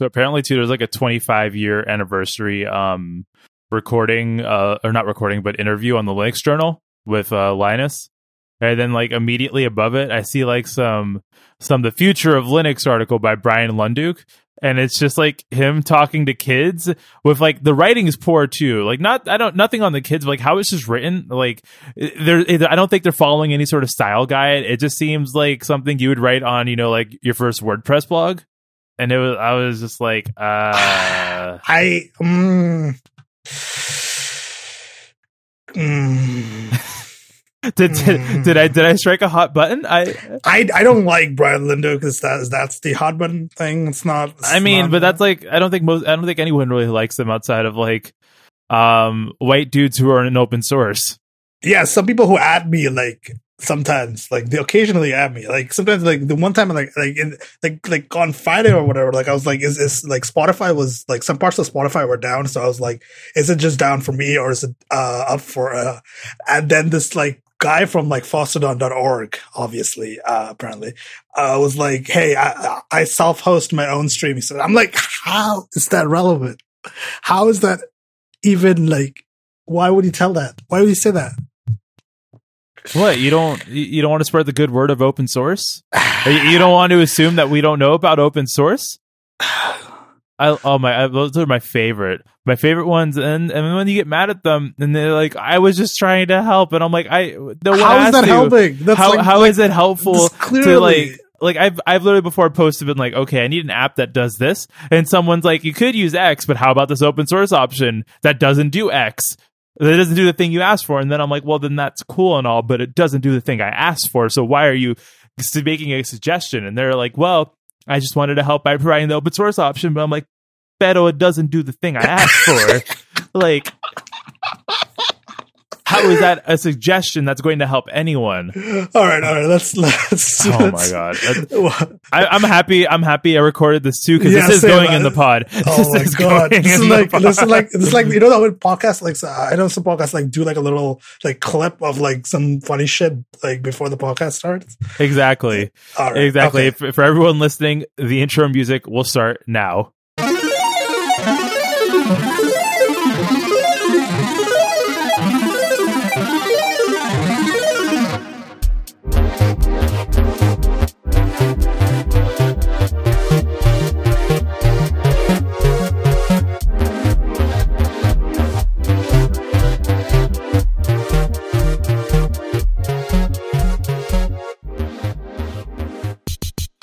So apparently, too, there's like a 25-year anniversary interview on the Linux Journal with Linus. And then, like, immediately above it, I see, like, some The Future of Linux article by Brian Lunduke. And it's just, like, him talking to kids with, like, the writing's poor, too. Like, nothing on the kids, but, like, how it's just written. Like, I don't think they're following any sort of style guide. It just seems like something you would write on, you know, like, your first WordPress blog. And I was just like, Did I strike a hot button? I don't like Brian Lindo because that's the hot button thing. It's not. But that's like I don't think anyone really likes them outside of like white dudes who are in open source. Yeah, some people who add me like sometimes like they occasionally add me like sometimes like the one time like on Friday or whatever like I was like is like Spotify was like some parts of Spotify were down, so I was like is it just down for me or is it up for and then this like guy from like Mastodon.org, obviously, apparently, was like, hey, I self-host my own streaming. So I'm like, how is that relevant? How is that even like, why would you tell that? Why would you say that? What? You don't want to spread the good word of open source? You don't want to assume that we don't know about open source? Those are my favorite ones, and when you get mad at them, and they're like, "I was just trying to help," and I'm like, "How is that helping? How is it helpful to like I've literally before posted been like, okay, I need an app that does this, and someone's like, you could use X, but how about this open source option that doesn't do X, that doesn't do the thing you asked for?" And then I'm like, well, then that's cool and all, but it doesn't do the thing I asked for, so why are you making a suggestion? And they're like, well, I just wanted to help by providing the open source option, but I'm like, Beto, it doesn't do the thing I asked for. Like, how is that a suggestion that's going to help anyone? All right. Let's. Oh my god, I'm happy. I recorded this too because this is going in the pod. Oh my god, this is like you know that with podcasts like I know some podcasts like do like a little like clip of like some funny shit like before the podcast starts. Exactly. All right. Exactly. Okay. For everyone listening, the intro music will start now.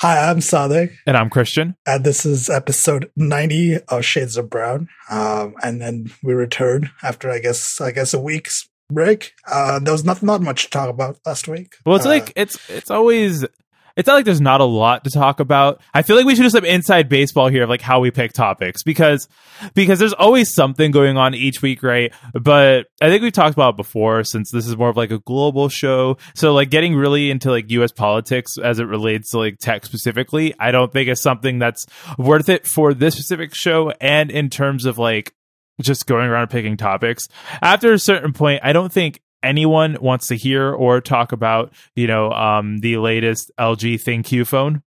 Hi, I'm Sadik. And I'm Christian. And this is episode 90 of Shades of Brown. And then we return after, I guess a week's break. There was not much to talk about last week. Well, it's like, it's always, it's not like there's not a lot to talk about. I feel like we should just have inside baseball here of like how we pick topics because there's always something going on each week, right? But I think we've talked about it before since this is more of like a global show. So like getting really into like US politics as it relates to like tech specifically, I don't think is something that's worth it for this specific show and in terms of like just going around picking topics. After a certain point, I don't think anyone wants to hear or talk about, you know, the latest LG ThinQ phone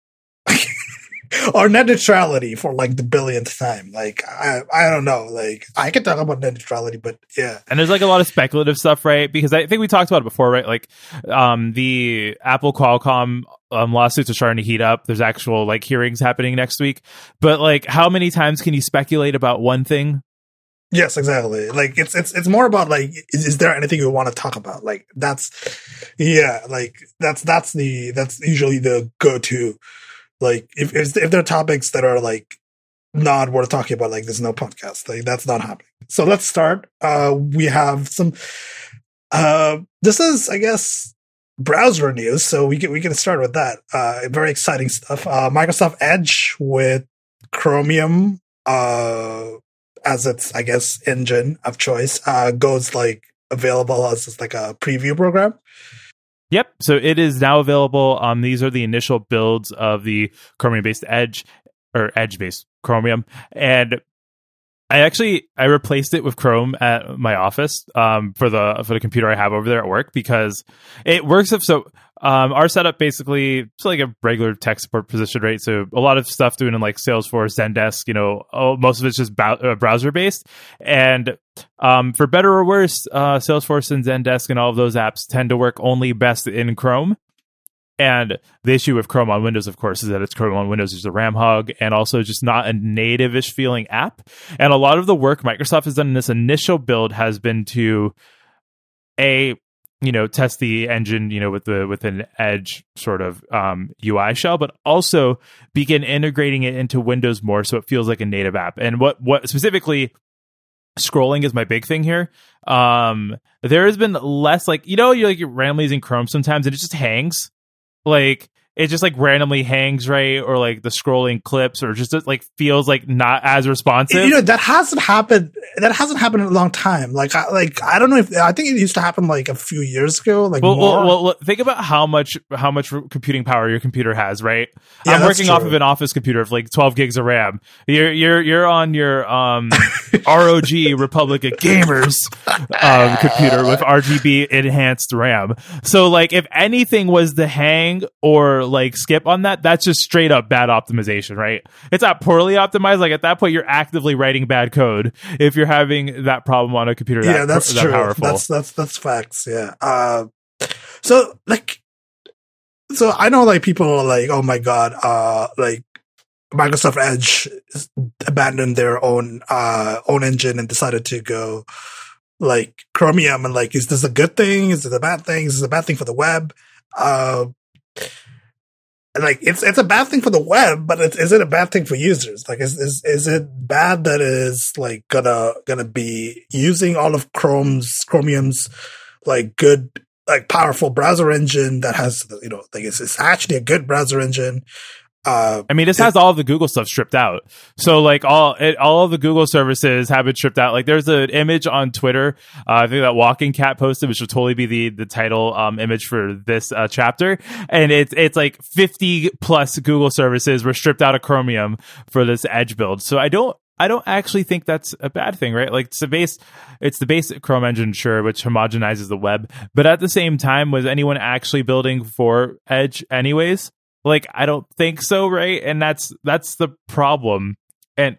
or net neutrality for like the billionth time. Like, I don't know. Like, I could talk about net neutrality, but yeah. And there's like a lot of speculative stuff, right? Because I think we talked about it before, right? Like, the Apple Qualcomm lawsuits are starting to heat up. There's actual like hearings happening next week. But like, how many times can you speculate about one thing? Yes, exactly. Like it's more about like is there anything you want to talk about? Like that's usually the go-to. Like if there are topics that are like not worth talking about, like there's no podcast. Like that's not happening. So let's start. We have some this is I guess browser news, so we can start with that. Very exciting stuff. Microsoft Edge with Chromium as its, I guess, engine of choice, goes like available as just like a preview program. Yep. So it is now available. These are the initial builds of the Chromium-based Edge or Edge-based Chromium. And I replaced it with Chrome at my office for the computer I have over there at work because it works. If so, Our setup basically, it's like a regular tech support position, right? So a lot of stuff doing in like Salesforce, Zendesk, you know, most of it's just browser based. And for better or worse, Salesforce and Zendesk and all of those apps tend to work only best in Chrome. And the issue with Chrome on Windows, of course, is that it's Chrome on Windows is a RAM hog and also just not a native-ish feeling app. And a lot of the work Microsoft has done in this initial build has been to test the engine, with an Edge sort of UI shell, but also begin integrating it into Windows more so it feels like a native app. And what specifically scrolling is my big thing here. There has been less you're randomly using Chrome sometimes and it just hangs. Randomly hangs, right? Or like the scrolling clips, or just feels like not as responsive. That hasn't happened in a long time. I don't know if I think it used to happen a few years ago. Think about how much computing power your computer has, right? Yeah, I'm working off of an office computer of 12 gigs of RAM. You're on your ROG Republic of Gamers computer with RGB enhanced RAM. So if anything was the hang or skip on that, that's just straight up bad optimization, right? It's not poorly optimized. At that point, you're actively writing bad code if you're having that problem on a computer. Yeah, that's true. Powerful. That's facts. Yeah. So I know people are oh my god, Microsoft Edge abandoned their own engine and decided to go Chromium, and is this a good thing? Is it a bad thing? Is this a bad thing for the web? It's a bad thing for the web, but is it a bad thing for users? Is it bad that it's gonna be using all of Chromium's good powerful browser engine that has it's actually a good browser engine. This has all of the Google stuff stripped out. So all of the Google services have been stripped out. There's an image on Twitter, I think that Walking Cat posted, which will totally be the title image for this chapter. And it's 50 plus Google services were stripped out of Chromium for this Edge build. So I don't actually think that's a bad thing, right? It's the base Chrome engine, sure, which homogenizes the web. But at the same time, was anyone actually building for Edge anyways? I don't think so, right? And that's the problem. And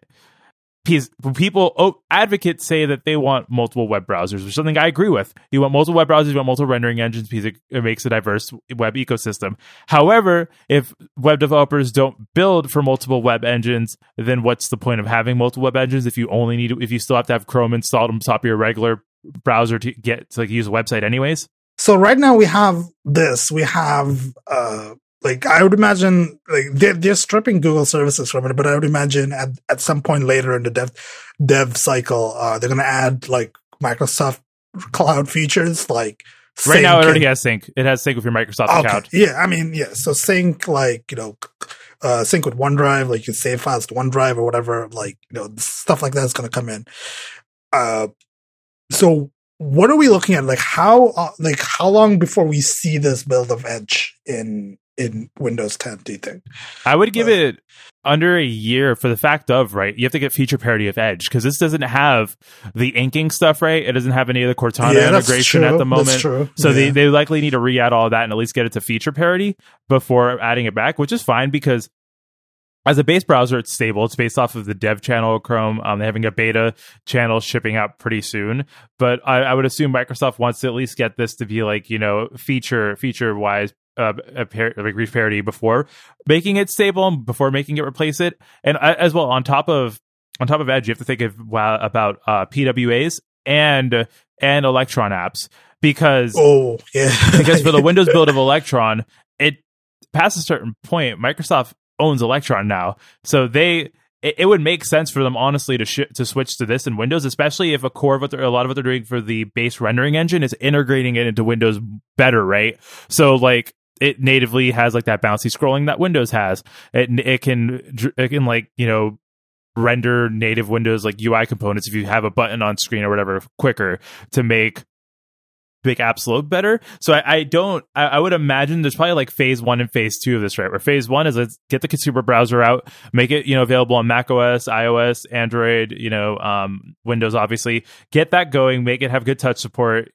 advocates say that they want multiple web browsers, which is something I agree with. You want multiple web browsers, you want multiple rendering engines, because it makes a diverse web ecosystem. However, if web developers don't build for multiple web engines, then what's the point of having multiple web engines if you only if you still have to have Chrome installed on top of your regular browser to get to use a website anyways? So right now we have this. We have I would imagine, they're stripping Google services from it, but I would imagine at some point later in the dev cycle, they're going to add Microsoft Cloud features, sync. Right now, it already has sync. It has sync with your Microsoft account. Yeah, yeah. So sync, sync with OneDrive, you save files to OneDrive or whatever, stuff like that is going to come in. So what are we looking at? How long before we see this build of Edge in Windows 10, do you think? I would give it under a year for the fact of, right, you have to get feature parity of Edge, because this doesn't have the inking stuff, right? It doesn't have any of the Cortana integration at the moment. That's true. So they likely need to re-add all that and at least get it to feature parity before adding it back, which is fine, because as a base browser, it's stable. It's based off of the dev channel of Chrome. They're having a beta channel shipping out pretty soon. But I would assume Microsoft wants to at least get this to be feature-wise, reach parity before making it stable and before making it replace it. And as well, on top of Edge, you have to think about PWAs and Electron apps, because because for the Windows build of Electron, it past a certain point, Microsoft owns Electron now, so it would make sense for them, honestly, to switch to this in Windows, especially if a lot of what they're doing for the base rendering engine is integrating it into Windows better, right? So it natively has that bouncy scrolling that Windows has. It can render native Windows UI components if you have a button on screen or whatever quicker to make big apps look better. So I would imagine there's probably phase one and phase two of this, right? Where phase one is, let's get the consumer browser out, make it available on macOS, iOS, Android, Windows, obviously, get that going, make it have good touch support,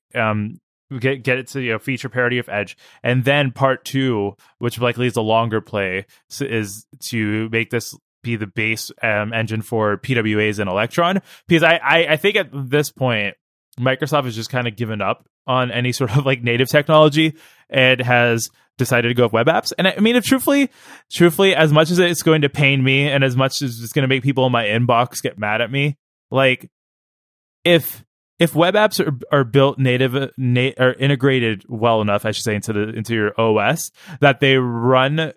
get it to, you know, feature parity of Edge. And then part two, which likely is a longer play, is to make this be the base engine for PWAs and Electron. Because I think at this point, Microsoft has just kind of given up on any sort of like native technology and has decided to go with web apps. And I mean, if truthfully, as much as it's going to pain me and as much as it's going to make people in my inbox get mad at me, like if web apps are built native or integrated well enough, I should say, into your OS, that they run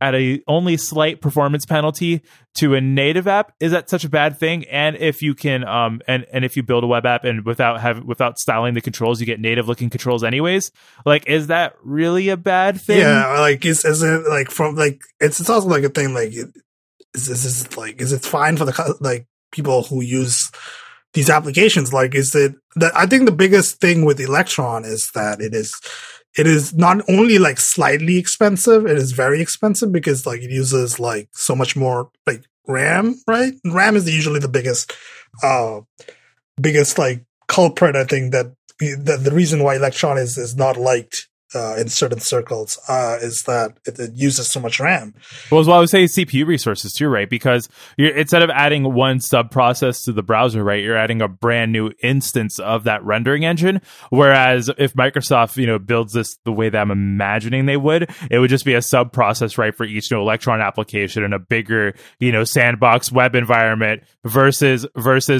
at a only slight performance penalty to a native app, is that such a bad thing? And if you can, and if you build a web app and without styling the controls, you get native looking controls anyways. Like, is that really a bad thing? Yeah, like, it's also like a thing. Like, is it fine for the people who use these applications? Like, is it that? I think the biggest thing with Electron is that it is not only like slightly expensive, it is very expensive because like it uses like so much more like RAM, right? And RAM is usually the biggest like culprit. I think that the reason why Electron is not liked in certain circles is that it uses so much RAM. Well, as well, I would say CPU resources too, right? Because instead of adding one sub process to the browser, right, you're adding a brand new instance of that rendering engine. Whereas if Microsoft, you know, builds this the way that I'm imagining they would, it would just be a sub process, right, for each new Electron application and a bigger, you know, sandbox web environment versus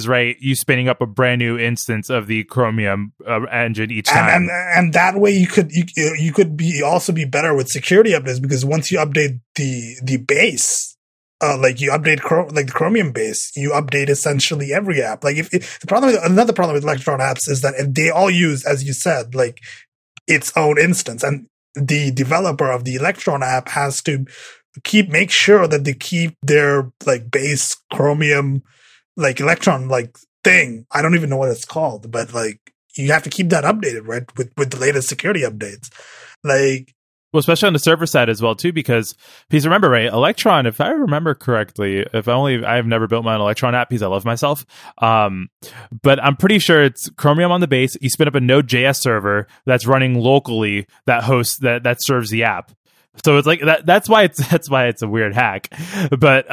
right, you spinning up a brand new instance of the Chromium engine each time. And that way you could also be better with security updates, because once you update the base, like you update the Chromium base, you update essentially every app. Like another problem with Electron apps is that if they all use, as you said, like its own instance, and the developer of the Electron app has to make sure that they keep their like base Chromium like Electron like thing. I don't even know what it's called, but like, you have to keep that updated, right? With the latest security updates. Like, well, especially on the server side as well, too, because remember, right? Electron, if I remember correctly, I've never built my own Electron app because I love myself. But I'm pretty sure it's Chromium on the base. You spin up a Node.js server that's running locally that hosts that serves the app. So it's like that. That's why it's a weird hack. But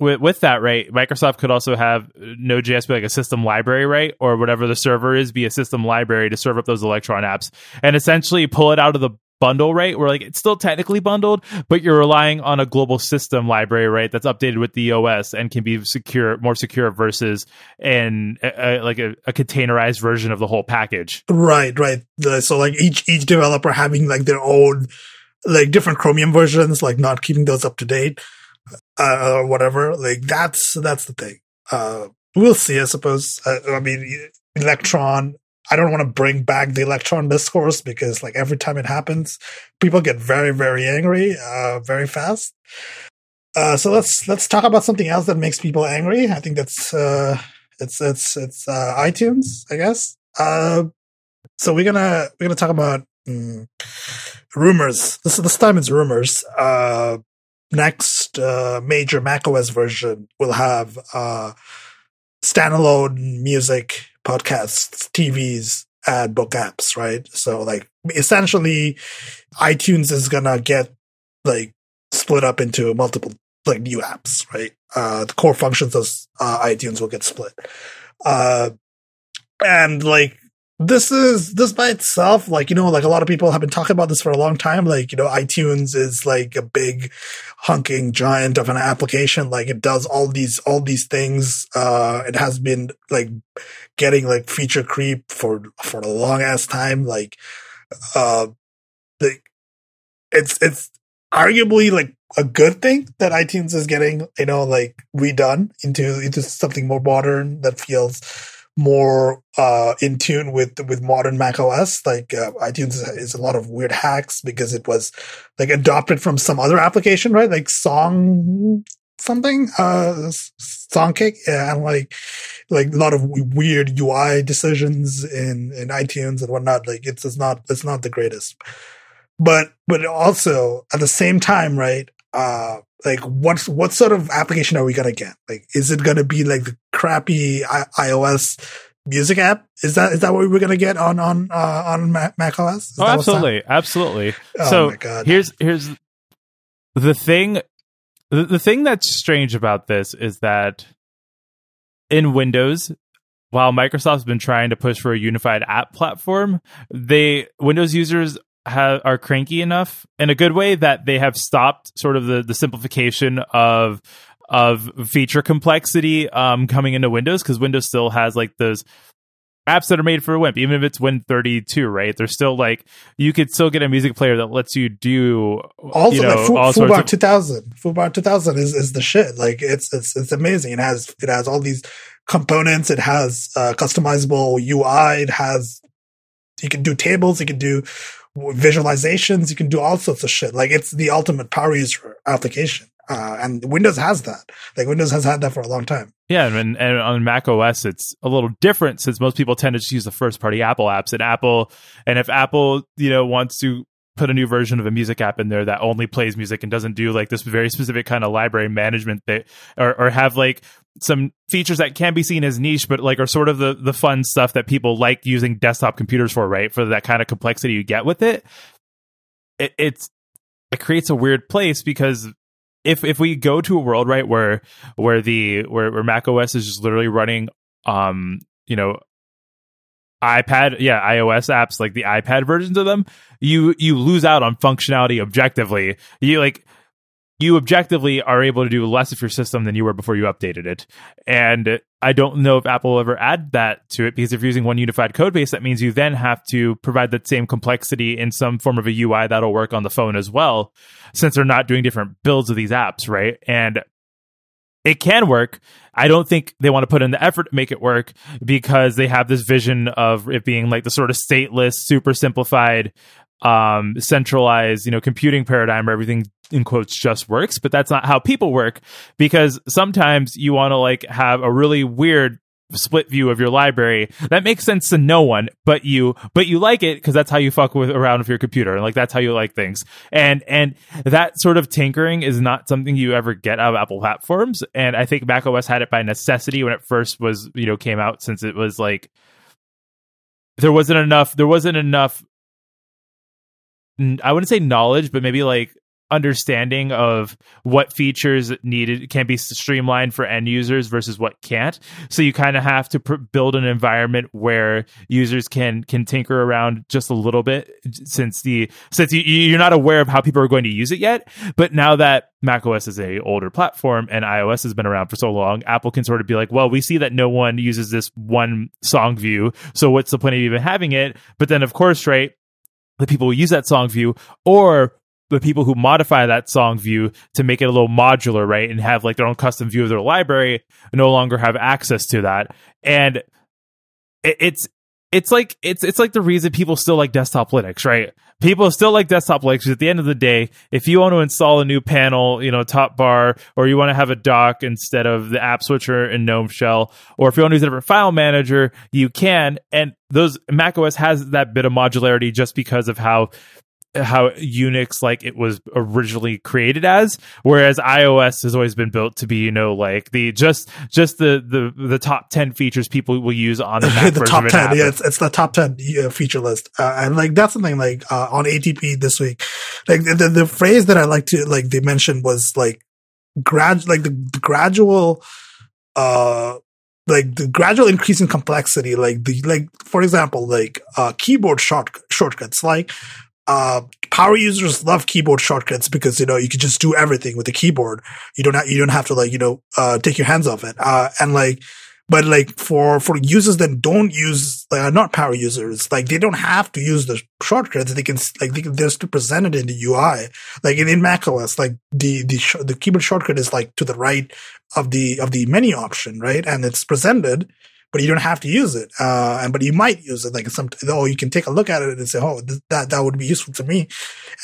With that, right, Microsoft could also have Node.js be like a system library, right? Or whatever the server is, be a system library to serve up those Electron apps and essentially pull it out of the bundle, right? Where like it's still technically bundled, but you're relying on a global system library, right? That's updated with the OS and can be secure, more secure versus a containerized version of the whole package. Right. So like each developer having like their own, like different Chromium versions, like not keeping those up to date. Or whatever, like that's the thing. We'll see, I suppose. I mean, Electron, I don't want to bring back the Electron discourse because like every time it happens, people get very, very angry very fast. So let's talk about something else that makes people angry. I think that's it's iTunes, I guess. So we're gonna talk about rumors. This time it's rumors. Next major macOS version will have standalone music, podcasts, TVs, and book apps, right? So, like, essentially, iTunes is gonna get like split up into multiple like new apps, right? The core functions of iTunes will get split, and like this by itself, like, you know, like a lot of people have been talking about this for a long time. Like, you know, iTunes is like a big hunking giant of an application. Like it does all these things. It has been like getting like feature creep for a long ass time. Like, it's arguably like a good thing that iTunes is getting, you know, like redone into something more modern that feels more in tune with modern macOS. Like iTunes is a lot of weird hacks because it was like adopted from some other application, right? Like Songkick, yeah, and like a lot of weird UI decisions in iTunes and whatnot. Like it's not the greatest, but also at the same time, right? Like what sort of application are we gonna get? Like, is it gonna be like the crappy iOS music app? Is that what we were going to get on macOS? Oh, absolutely. So my God. Here's the thing. The thing that's strange about this is that in Windows, while Microsoft's been trying to push for a unified app platform, Windows users are cranky enough in a good way that they have stopped sort of the simplification of feature complexity coming into Windows, because Windows still has like those apps that are made for WIMP, even if it's Win32, right? There's still like, you could still get a music player that lets you do also, you know, like Fullbar 2000. Fullbar 2000 is the shit. Like it's amazing. It has all these components. It has customizable UI. It has, you can do tables. You can do visualizations. You can do all sorts of shit. Like it's the ultimate power user application. And Windows has that. Like Windows has had that for a long time. Yeah, and on Mac OS, it's a little different since most people tend to just use the first-party Apple apps. And if Apple, you know, wants to put a new version of a music app in there that only plays music and doesn't do like this very specific kind of library management that, or have like some features that can be seen as niche, but like are sort of the fun stuff that people like using desktop computers for, right? For that kind of complexity you get with it, it creates a weird place because. If we go to a world, right, where macOS is just literally running iOS apps, like the iPad versions of them, you lose out on functionality objectively. You objectively are able to do less of your system than you were before you updated it. And I don't know if Apple will ever add that to it, because if you're using one unified code base, that means you then have to provide that same complexity in some form of a UI that'll work on the phone as well, since they're not doing different builds of these apps, right? And it can work. I don't think they want to put in the effort to make it work, because they have this vision of it being like the sort of stateless, super simplified, centralized, you know, computing paradigm where everything in quotes just works. But that's not how people work, because sometimes you want to like have a really weird split view of your library that makes sense to no one but you, but you like it because that's how you fuck with around with your computer, and like that's how you like things, and that sort of tinkering is not something you ever get out of Apple platforms. And I think macOS had it by necessity when it first was, you know, came out, since it was like there wasn't enough I wouldn't say knowledge, but maybe like understanding of what features needed can be streamlined for end users versus what can't. So you kind of have to build an environment where users can tinker around just a little bit, since you're not aware of how people are going to use it yet. But now that macOS is a older platform and iOS has been around for so long, Apple can sort of be like, well, we see that no one uses this one song view, so what's the point of even having it? But then of course, right, the people who use that song view, or the people who modify that song view to make it a little modular, right, and have like their own custom view of their library, no longer have access to that. And it's like the reason people still like desktop Linux, right? People still like desktop Linux because at the end of the day, if you want to install a new panel, you know, top bar, or you want to have a dock instead of the app switcher and GNOME shell, or if you want to use a different file manager, you can. And those, macOS has that bit of modularity just because of how Unix, like it was originally created as, whereas iOS has always been built to be, you know, like the just the top 10 features people will use on the Mac. The top 10, yeah, it's the top 10 feature list, and like that's something like on ATP this week, like the phrase that I like to like they mentioned was like the gradual increase in complexity, like for example, like keyboard shortcuts, like. Power users love keyboard shortcuts because, you know, you can just do everything with the keyboard. You don't have to, like, you know, take your hands off it. And like, but like for users that don't use, like, are not power users, like they don't have to use the shortcuts. They're still presented in the UI. Like in macOS, like the keyboard shortcut is like to the right of the menu option, right? And it's presented, but you don't have to use it. But you might use it. Like you can take a look at it and say, oh, that would be useful to me.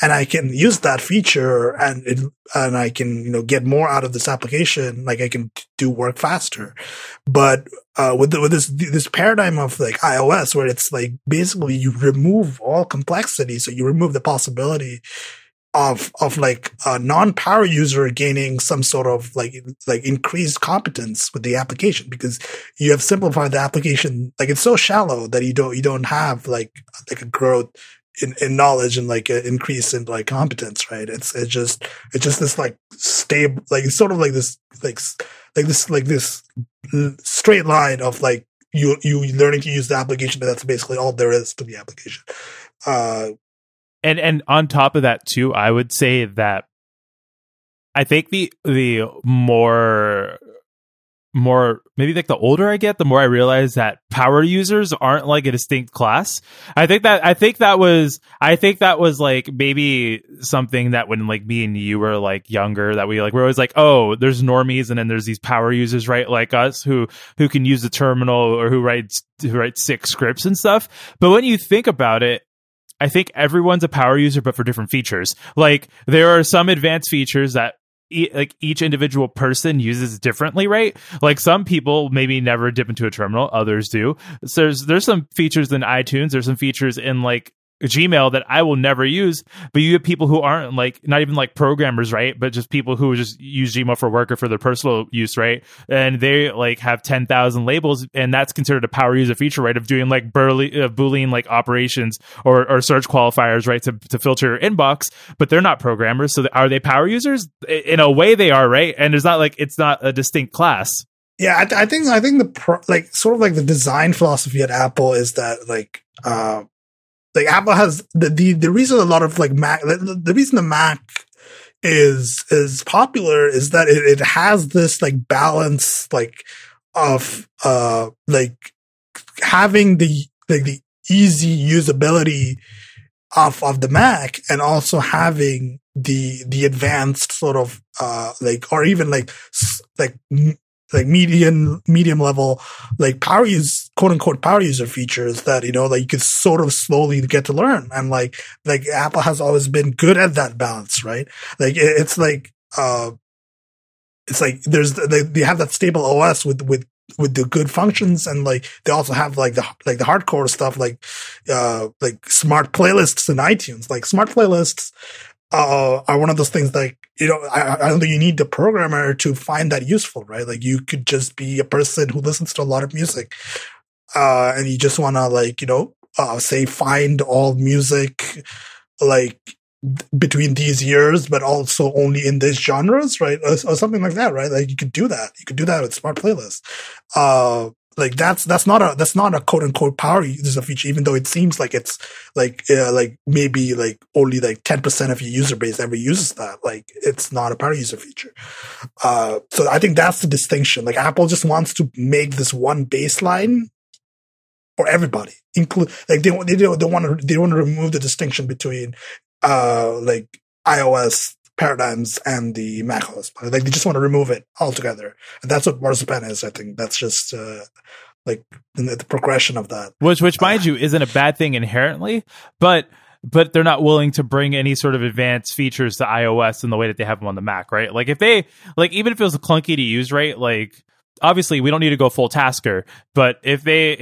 And I can use that feature and I can, you know, get more out of this application. Like I can do work faster. But, with this paradigm of like iOS, where it's like basically you remove all complexity. So you remove the possibility of like a non-power user gaining some sort of like increased competence with the application, because you have simplified the application. Like, it's so shallow that you don't have like a growth in knowledge and like an increase in like competence, right? It's just this like stable, like it's sort of like this straight line of like you learning to use the application, but that's basically all there is to the application. And on top of that too, I would say that I think the more maybe like the older I get, the more I realize that power users aren't like a distinct class. I think that was like maybe something that when like me and you were like younger, that we're always like, oh, there's normies and then there's these power users, right, like us who can use the terminal or who writes sick scripts and stuff. But when you think about it, I think everyone's a power user, but for different features. Like, there are some advanced features that each individual person uses differently, right? Like, some people maybe never dip into a terminal, others do. So there's some features in iTunes, there's some features in like Gmail that I will never use, but you have people who aren't like, not even like programmers, right? But just people who just use Gmail for work or for their personal use, right? And they like have 10,000 labels, and that's considered a power user feature, right? Of doing like Boolean like operations or search qualifiers, right? To filter your inbox, but they're not programmers. So are they power users? In a way they are, right? And there's not like, it's not a distinct class. Yeah. I think the the design philosophy at Apple is that like Apple has the reason a lot of like Mac, the reason the Mac is popular is that it has this like balance like of like having the easy usability of the Mac, and also having the advanced sort of or even medium level, like power use, quote unquote power user features that, you know, like you could sort of slowly get to learn. And like Apple has always been good at that balance, right? Like it's like there's, they have that stable OS with the good functions, and like they also have like the hardcore stuff, like smart playlists in iTunes. Like smart playlists are one of those things that, you know, I don't think you need the programmer to find that useful, right? Like, you could just be a person who listens to a lot of music, and you just want to, like, you know, say find all music, like, between these years, but also only in these genres, right? Or something like that, right? Like, you could do that. You could do that with smart playlists. Like, that's not a quote unquote power user feature, even though it seems like it's like maybe like only like 10% of your user base ever uses that. Like, it's not a power user feature. So I think that's the distinction. Like, Apple just wants to make this one baseline for everybody. They want to remove the distinction between like iOS paradigms and the macOS. Like, they just want to remove it altogether. And that's what marzipan is. I think that's just like the progression of that. Which mind you, isn't a bad thing inherently, but they're not willing to bring any sort of advanced features to iOS in the way that they have them on the Mac, right? Like, if they like, even if it was clunky to use, right? Like, obviously, we don't need to go full Tasker, but if they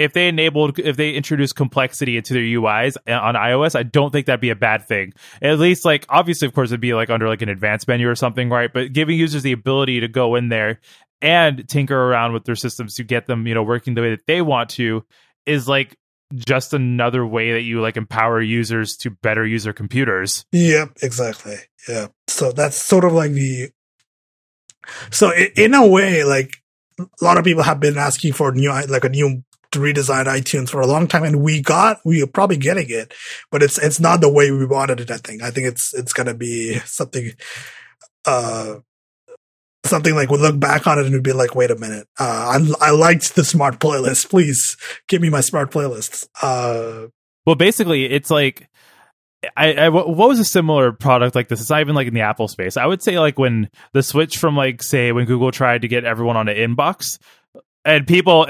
introduce complexity into their UIs on iOS, I don't think that'd be a bad thing. At least, like, obviously, of course, it'd be like under like an advanced menu or something, right? But giving users the ability to go in there and tinker around with their systems to get them, you know, working the way that they want to is like just another way that you like empower users to better use their computers. Yep, exactly. Yeah. So that's sort of like so in a way, like, a lot of people have been asking for a new redesigned iTunes for a long time, and we are probably getting it, but it's not the way we wanted it. I think it's going to be something like we'll look back on it and we'll be like, wait a minute, I liked the smart playlist. Please give me my smart playlists. Well, basically, it's like, I what was a similar product like this? It's not even like in the Apple space. I would say like when the switch from like, say, when Google tried to get everyone on an inbox, and people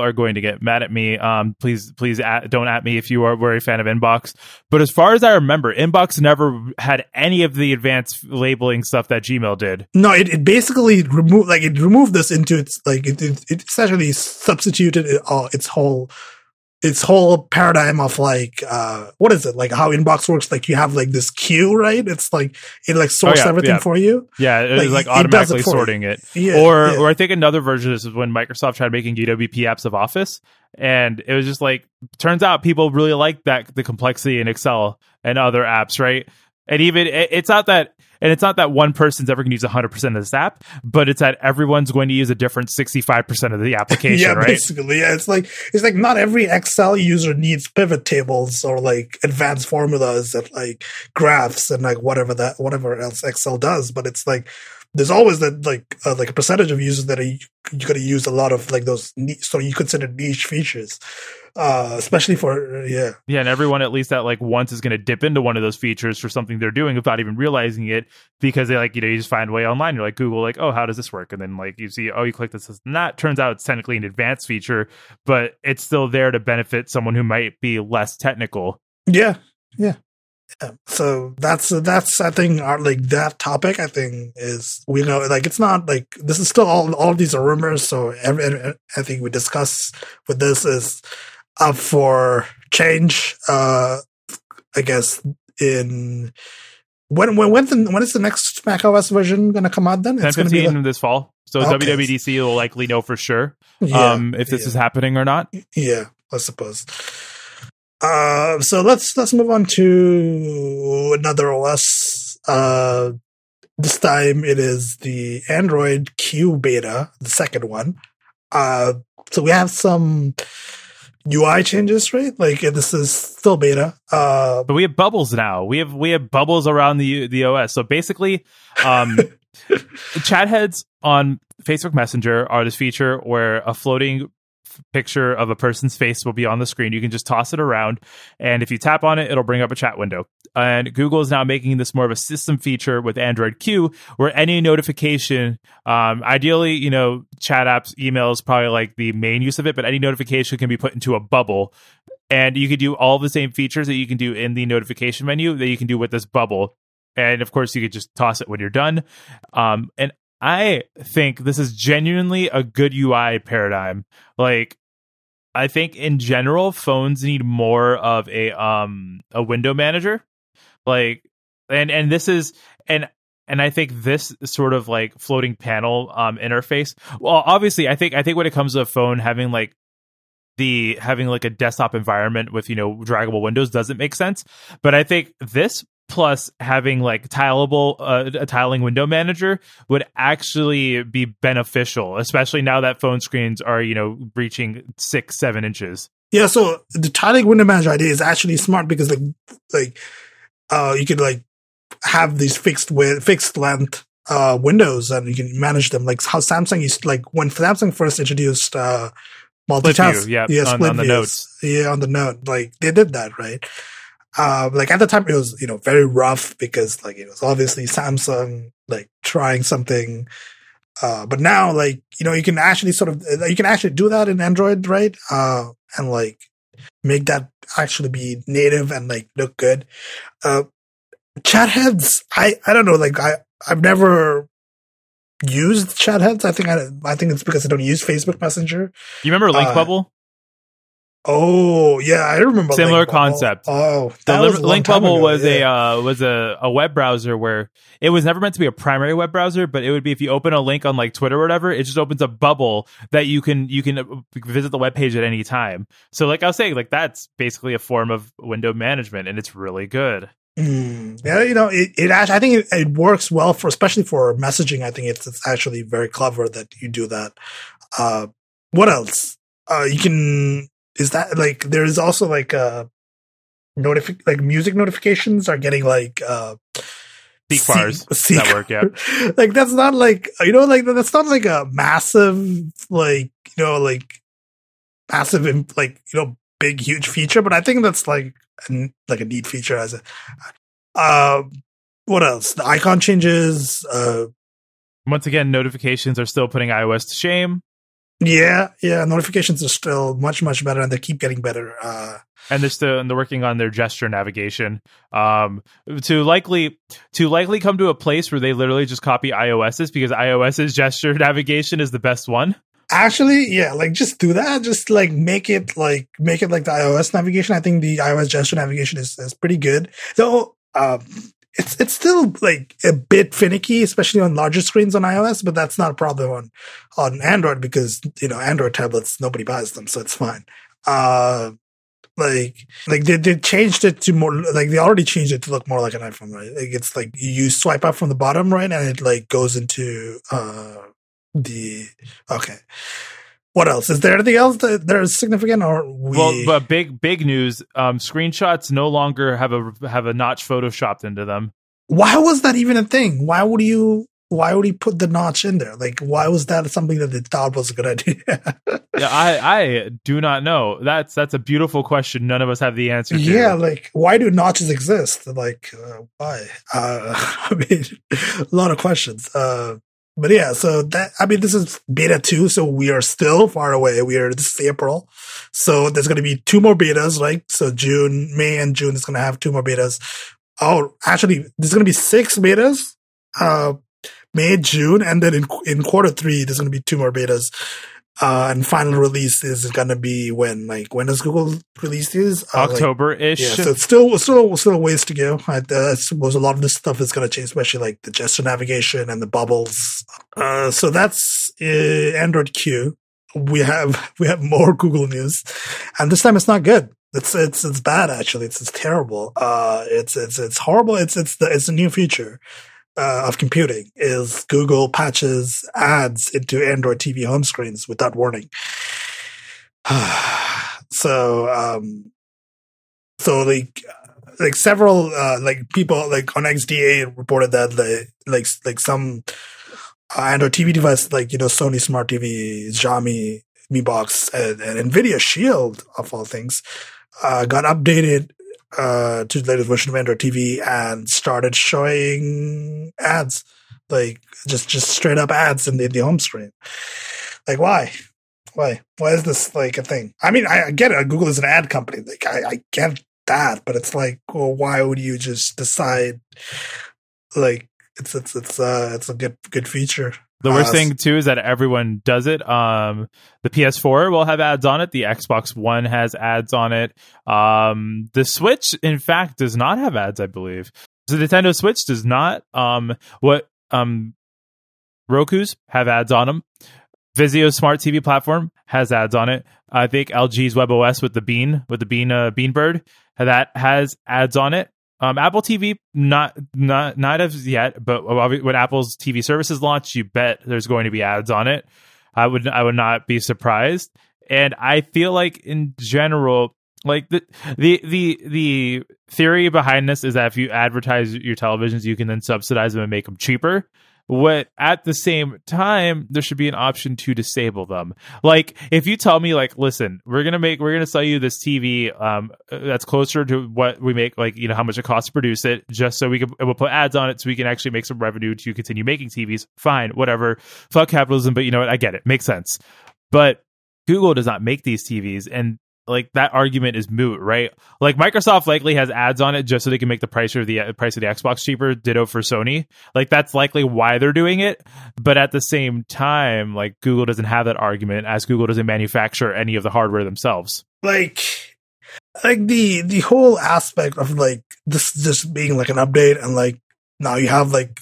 are going to get mad at me. Please don't at me if you were a fan of Inbox. But as far as I remember, Inbox never had any of the advanced labeling stuff that Gmail did. No, it basically removed this into its like it essentially substituted its whole its whole paradigm of like, what is it? Like how Inbox works, like you have like this queue, right? It's like, it like sorts everything for you. Yeah. It's like automatically sorting it. Yeah, or I think another version of this is when Microsoft tried making UWP apps of Office. And it was just like, turns out people really like that, the complexity in Excel and other apps, right? And even it's not that one person's ever going to use 100% of this app, but it's that everyone's going to use a different 65% of the application, yeah, right? Basically, yeah. It's like not every Excel user needs pivot tables or like advanced formulas and like graphs and like whatever else Excel does. But it's like there's always that like a percentage of users that are you got to use a lot of like those so you consider niche features. Especially for and everyone at least that like once is going to dip into one of those features for something they're doing without even realizing it, because they like, you know, you just find a way online, you're like Google, like, oh, how does this work? And then like you see, oh, you click this, and that turns out it's technically an advanced feature, but it's still there to benefit someone who might be less technical. Yeah. So that's I think our like that topic I think is, we know, like it's not like this is still all of these are rumors, so I think we discuss with this is up for change, I guess. In when is the next macOS version going to come out? Then 10/15 this fall. So okay. WWDC will likely know for sure if this is happening or not. Yeah, I suppose. So let's move on to another OS. This time it is the Android Q beta, the second one. So we have some UI changes, right? Like this is still beta, but we have bubbles now. We have bubbles around the OS. So basically, chat heads on Facebook Messenger are this feature where a floating picture of a person's face will be on the screen. You can just toss it around, and if you tap on it, it'll bring up a chat window. And Google is now making this more of a system feature with Android Q, where any notification, ideally, you know, chat apps, emails, probably like the main use of it, but any notification can be put into a bubble. And you can do all the same features that you can do in the notification menu that you can do with this bubble. And of course, you could just toss it when you're done. And I think this is genuinely a good UI paradigm. Like, I think in general, phones need more of a window manager. Like, and this is and I think this sort of like floating panel interface. Well, obviously, I think when it comes to a phone having like a desktop environment with, you know, draggable windows doesn't make sense. But I think this, plus having like a tiling window manager would actually be beneficial, especially now that phone screens are, you know, reaching 6-7 inches. Yeah, so the tiling window manager idea is actually smart, because like you could like have these fixed length windows and you can manage them, like how Samsung used, like when Samsung first introduced multitask, split views. on the Node, like they did that, right? Like at the time it was, you know, very rough, because like it was obviously Samsung like trying something, but now like, you know, you can actually do that in Android, right? And like make that actually be native and like look good. Chat heads, I don't know, like I've never used chat heads. I think it's because I don't use Facebook Messenger. You remember Link Bubble? Oh yeah, I remember. Similar concept. Oh, the Link Bubble was a web browser where it was never meant to be a primary web browser, but it would be, if you open a link on like Twitter or whatever, it just opens a bubble that you can visit the web page at any time. So like I was saying, like that's basically a form of window management, and it's really good. Yeah, you know, I think it works well for, especially for messaging. I think it's actually very clever that you do that. What else? You can. Is that like there is also like music notifications are getting like seek bars that work, yeah. Like that's not like, you know, like that's not like a massive, like, you know, like massive, like, you know, big huge feature, but I think that's like a neat feature as a what else? The icon changes. Once again, notifications are still putting iOS to shame. Yeah. Notifications are still much, much better, and they keep getting better. And they're working on their gesture navigation to likely come to a place where they literally just copy iOS's, because iOS's gesture navigation is the best one. Actually, yeah, like just do that. Just like make it like the iOS navigation. I think the iOS gesture navigation is pretty good. Though it's still like a bit finicky, especially on larger screens on iOS, but that's not a problem on Android because, you know, Android tablets, nobody buys them, so it's fine. They changed it to more, like they already changed it to look more like an iPhone, right? Like it's like you swipe up from the bottom, right? And it like goes into, okay. What else? Is there anything else that is significant or we... Well, but big news, screenshots no longer have a notch photoshopped into them. Why was that even a thing? Why would you put the notch in there? Like, why was that something that they thought was a good idea? I do not know. That's a beautiful question. None of us have the answer to. Yeah, like, why do notches exist? Like, why? I mean, a lot of questions. But yeah, so that, I mean, this is beta 2, so we are still far away. This is April. So there's going to be 2 more betas, right? So May and June is going to have 2 more betas. Oh, actually, there's going to be 6 betas. May, June, and then in quarter 3, there's going to be 2 more betas. And final release is going to be when does Google release these? October-ish. Yeah, so it's still a ways to go. I suppose a lot of this stuff is going to change, especially like the gesture navigation and the bubbles. So that's Android Q. We have more Google news, and this time it's not good. It's bad actually. It's terrible. It's horrible. It's a new feature. Of computing is Google patches ads into Android TV home screens without warning. So several people on XDA reported that some Android TV device Sony Smart TV, Xiaomi Mi Box, and NVIDIA Shield of all things got updated to the latest version of Android TV and started showing ads, like just straight up ads in the home screen. Like, why is this like a thing? I mean, I get it. Google is an ad company. Like, I get that, but it's like, well, why would you just decide? Like, it's a good feature. The worst thing too is that everyone does it. The PS4 will have ads on it. The Xbox One has ads on it. The Switch, in fact, does not have ads, I believe. So the Nintendo Switch does not. Roku's have ads on them. Vizio's smart TV platform has ads on it. I think LG's webOS with the Beanbird that has ads on it. Apple TV not as yet, but when Apple's TV services launch, you bet there's going to be ads on it. I would not be surprised. And I feel like in general, like the theory behind this is that if you advertise your televisions, you can then subsidize them and make them cheaper. What at the same time, there should be an option to disable them. Like if you tell me, like, listen, we're gonna sell you this TV that's closer to what we make, like, you know, how much it costs to produce it, just so we can, we'll put ads on it so we can actually make some revenue to continue making TVs. Fine, whatever. Fuck capitalism, but you know what? I get it. Makes sense. But Google does not make these TVs, and like that argument is moot, right? Like Microsoft likely has ads on it just so they can make the price of the Xbox cheaper. Ditto for Sony. Like that's likely why they're doing it. But at the same time, like Google doesn't have that argument, as Google doesn't manufacture any of the hardware themselves. Like the whole aspect of like this just being like an update, and like now you have like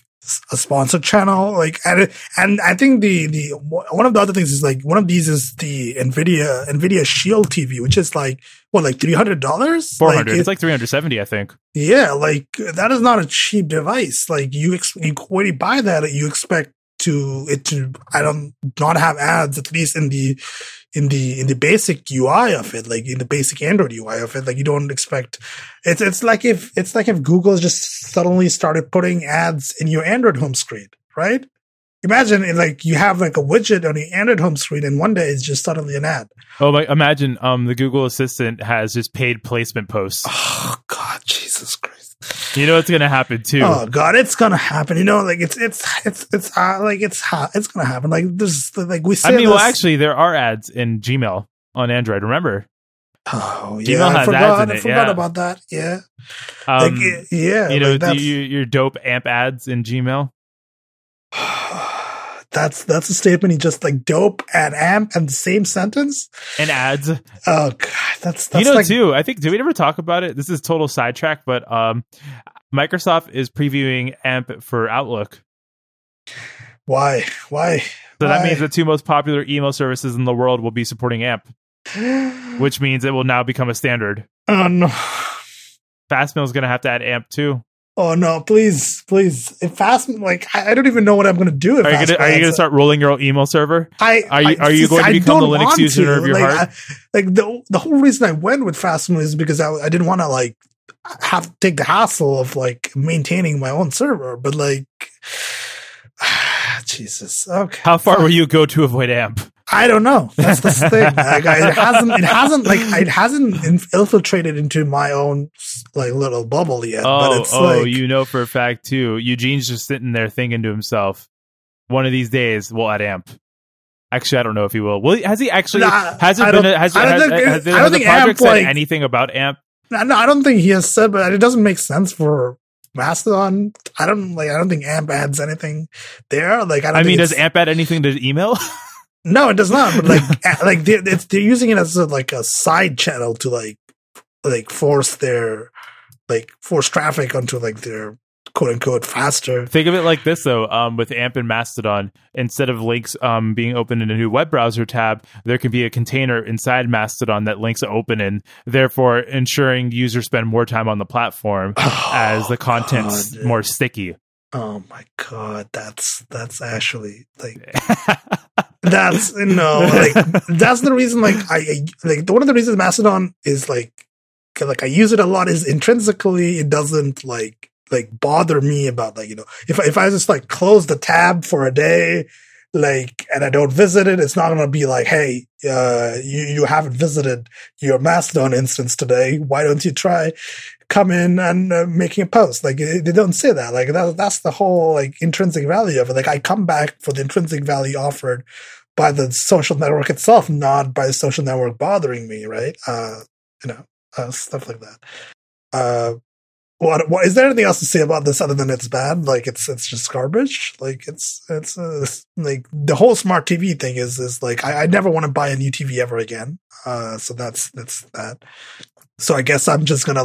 a sponsored channel, like, and I think the one of the other things is like one of these is the NVIDIA Shield TV, which is like $300, $400. It's like $370, I think. Yeah, like that is not a cheap device. Like you when you buy that, you expect it to not have ads, at least in the basic UI of it, like in the basic Android UI of it. Like you don't expect it's like if Google just suddenly started putting ads in your Android home screen, right? Imagine like you have like a widget on the Android home screen, and one day it's just suddenly an ad. Oh, like imagine the Google Assistant has just paid placement posts. Oh God, Jesus Christ! You know it's gonna happen too. Oh God, it's gonna happen. You know, like it's gonna happen. Like this, like we. Actually, there are ads in Gmail on Android. Remember? Oh yeah, Gmail has ads in it. I forgot about that. Yeah. You know, your dope AMP ads in Gmail. That's a statement. He just like dope and am and the same sentence and ads. Oh God, that's too. I think did we ever talk about it? This is total sidetrack, but Microsoft is previewing AMP for Outlook. Why? So that means the two most popular email services in the world will be supporting AMP, which means it will now become a standard. Oh no! Fastmail is going to have to add AMP too. Oh no! Please! If Fastmail, I don't even know what I'm going to do. If are you going to start rolling your own email server? Are you going to become the Linux user of your heart? The whole reason I went with Fastmail is because I didn't want to have to take the hassle of maintaining my own server, but Jesus. Okay. How far will you go to avoid AMP? I don't know. That's the thing. It hasn't infiltrated into my own little bubble yet. You know for a fact too. Eugene's just sitting there thinking to himself, one of these days we'll add AMP. Actually, I don't know if he will. Well, has he actually? Has the project said anything about AMP? No, I don't think he has said. But it doesn't make sense for Mastodon. I don't think AMP adds anything there. Does AMP add anything to email? No, it does not. But they're using it as a side channel to force their force traffic onto their quote unquote faster. Think of it like this though. With AMP and Mastodon, instead of links being opened in a new web browser tab, there can be a container inside Mastodon that links open in, therefore ensuring users spend more time on the platform as the content's more sticky. Oh my God, that's actually that's the reason. One of the reasons Mastodon is I use it a lot is intrinsically it doesn't bother me about if I just close the tab for a day and I don't visit it, it's not gonna be hey, you haven't visited your Mastodon instance today. Why don't you try come in and making a post? They don't say that. That's the whole intrinsic value of it. I come back for the intrinsic value offered by the social network itself, not by the social network bothering me. Right? Stuff like that. What is there anything else to say about this other than it's bad? It's just garbage. The whole smart TV thing is I never want to buy a new TV ever again. So that's that. So I guess I'm just gonna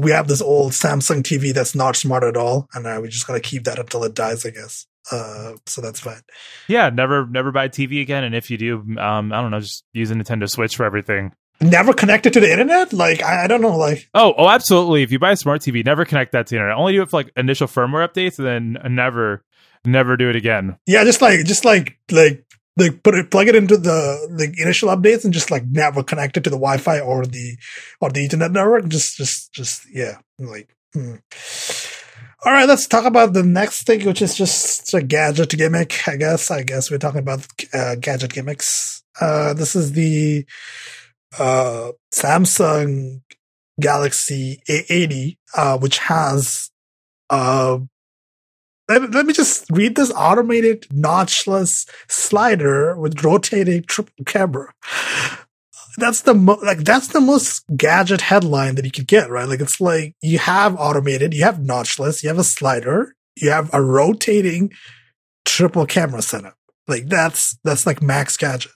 we have this old Samsung TV that's not smart at all, and we're just gonna keep that until it dies, I guess. So that's fine. Yeah, never buy a TV again, and if you do, I don't know, just use a Nintendo Switch for everything. Never connected to the internet? I don't know. Oh, absolutely. If you buy a smart TV, never connect that to the internet. Only do it for initial firmware updates, and then never do it again. Yeah, plug it into the initial updates, and just never connect it to the Wi-Fi or the Ethernet network. All right, let's talk about the next thing, which is just a gadget gimmick. I guess we're talking about gadget gimmicks. This is the Samsung Galaxy A80, which has let me just read this: automated notchless slider with rotating triple camera. That's the most gadget headline that you could get, right? You have automated, you have notchless, you have a slider, you have a rotating triple camera setup. That's max gadget.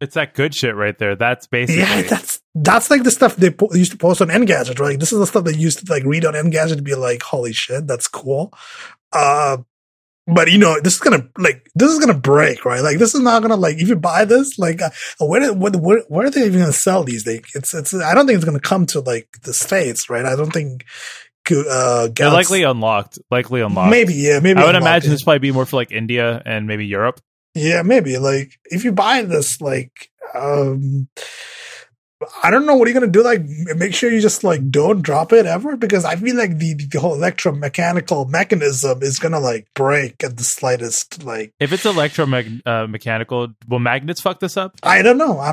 It's that good shit right there. That's basically that's the stuff they used to post on Engadget, right? This is the stuff they used to read on Engadget and be "Holy shit, that's cool." But this is gonna break, right? This is not gonna if you buy this, where are they even gonna sell these things? It's I don't think it's gonna come to the States, right? I don't think. They're likely unlocked. Maybe I would imagine this probably be more for India and maybe Europe. Yeah, maybe. If you buy this, I don't know what you're gonna do. Make sure you just don't drop it ever, because I feel the whole electromechanical mechanism is gonna break at the slightest. If it's electromechanical, will magnets fuck this up? I don't know. I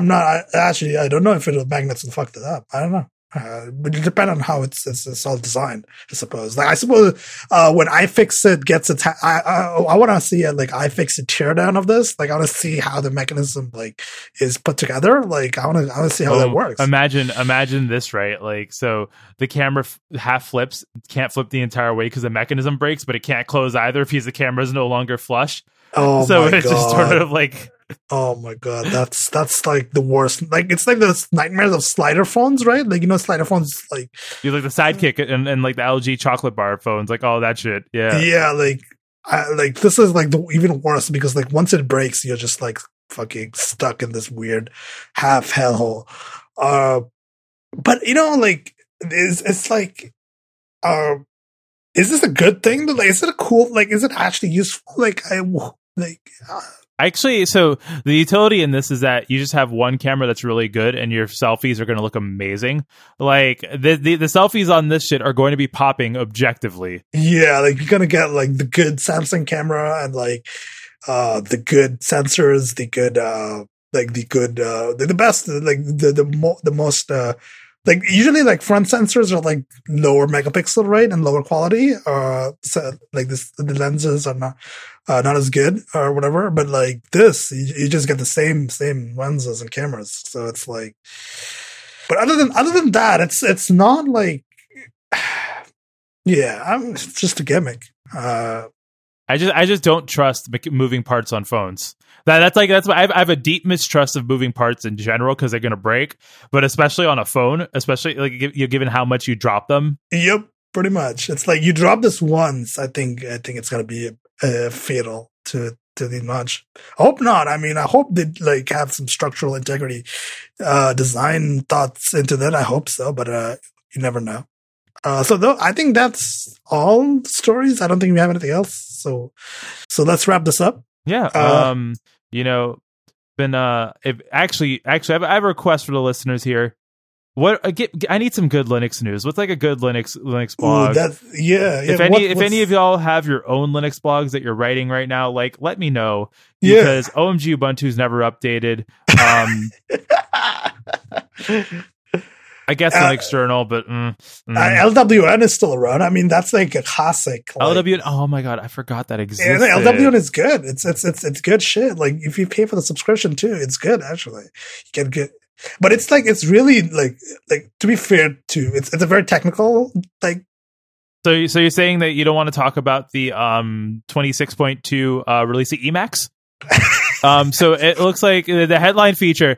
don't know if magnets will fuck this up. I don't know. But it depends on how it's all designed, I suppose. Like, I suppose when iFixit gets a, I want to see a, like iFixit teardown of this. Like, I want to see how the mechanism like is put together. Like, I want to see how that works. Imagine this, right? Like, so the camera half flips, can't flip the entire way because the mechanism breaks, but it can't close either because the camera is no longer flush. Oh, so it's just sort of like. Oh my god, that's like the worst. Like, it's like the nightmares of slider phones, right? Like, you know, slider phones, like you like the Sidekick and like the LG chocolate bar phones, like all that shit. Yeah. Like this is like the even worse because like once it breaks, you're just like fucking stuck in this weird half hellhole. But you know, like it's like, is this a good thing? Like, is it a cool? Like, is it actually useful? Like, Actually, so the utility in this is that you just have one camera that's really good and your selfies are going to look amazing. Like, the selfies on this shit are going to be popping objectively. Yeah, like, you're going to get, like, the good Samsung camera and, like, the good sensors, the good, like, the good, the best, like, the most, like, usually, like, front sensors are, like, lower megapixel rate and lower quality. So, like, the lenses are not as good or whatever, but like this, you just get the same lenses and cameras. So it's like, but other than that, it's not like, yeah, it's just a gimmick. I just don't trust moving parts on phones. That's why I have a deep mistrust of moving parts in general because they're gonna break, but especially on a phone, especially like given how much you drop them. Yep, pretty much. It's like you drop this once. I think it's gonna be fatal to the launch. I hope not. I mean, I hope they like have some structural integrity, design thoughts into that. I hope so, but you never know. So I think that's all the stories. I don't think we have anything else. So let's wrap this up. Yeah. You know, been actually, I have a request for the listeners here. I need some good Linux news. What's like a good Linux blog? Ooh, yeah. If any of y'all have your own Linux blogs that you're writing right now, like let me know because OMG Ubuntu's never updated. I guess an external, but LWN is still around. I mean, that's like a classic. Like, LWN. Oh my god, I forgot that existed. Yeah, LWN is good. It's good shit. Like if you pay for the subscription too, it's good actually. You can get. But it's like it's really like to be fair too, it's a very technical like. So you're saying that you don't want to talk about the 26.2 release of Emacs? So it looks like the headline feature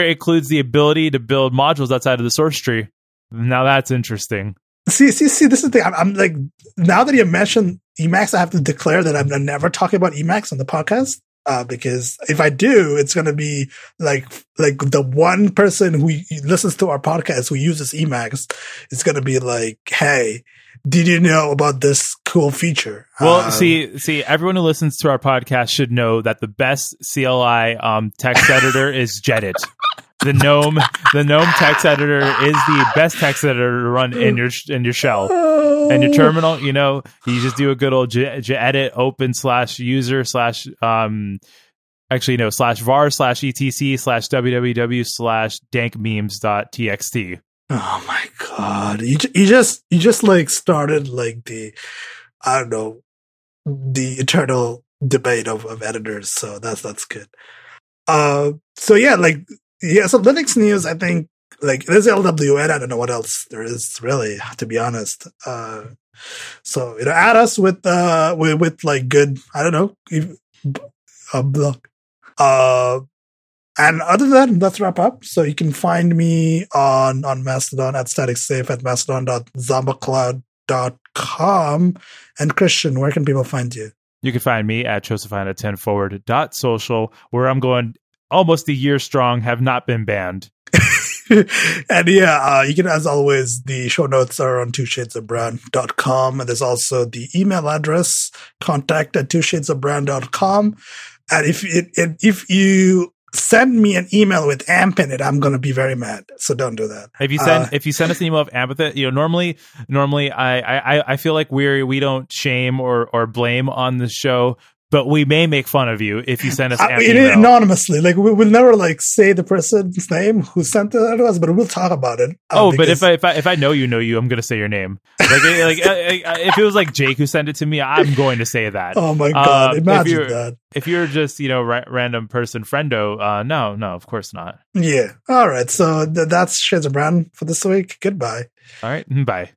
includes the ability to build modules outside of the source tree. Now that's interesting. See, this is the thing. I'm like, now that you mentioned Emacs, I have to declare that I'm never talking about Emacs on the podcast. Because if I do, it's going to be like the one person who listens to our podcast who uses Emacs is going to be like, hey, did you know about this cool feature? Well, see, everyone who listens to our podcast should know that the best CLI text editor is Gedit. The GNOME text editor is the best text editor to run in your shell. And your terminal, you know, you just do a good old gedit open /var/etc/www/dankmemes.txt. Oh my god! You just like started like the, I don't know, the eternal debate of editors. So that's good. So Linux news, I think. Like, there's LWN. I don't know what else there is, really, to be honest. So, you know, add us with like, good, I don't know, a blog. And other than that, let's wrap up. So you can find me on Mastodon at staticsafe at mastodon.zombacloud.com. And Christian, where can people find you? You can find me at josephine@10forward.social, where I'm going almost a year strong, have not been banned. And you can, as always, the show notes are on 2shadesofbrown.com. And there's also the email address, contact@2shadesofbrown.com. And if you send me an email with AMP in it, I'm going to be very mad. So don't do that. If you send us an email of AMP with it, you know, normally I feel like we don't shame or blame on the show but we may make fun of you if you send us an email. Anonymously. Like, we'll never, like, say the person's name who sent it to us, but we'll talk about it. Because... but if I know you, I'm going to say your name. Like, if it was, like, Jake who sent it to me, I'm going to say that. Oh, my God. Imagine that. If you're just, you know, random person friendo, no, of course not. Yeah. All right. So that's Shades of Brand for this week. Goodbye. All right. Bye.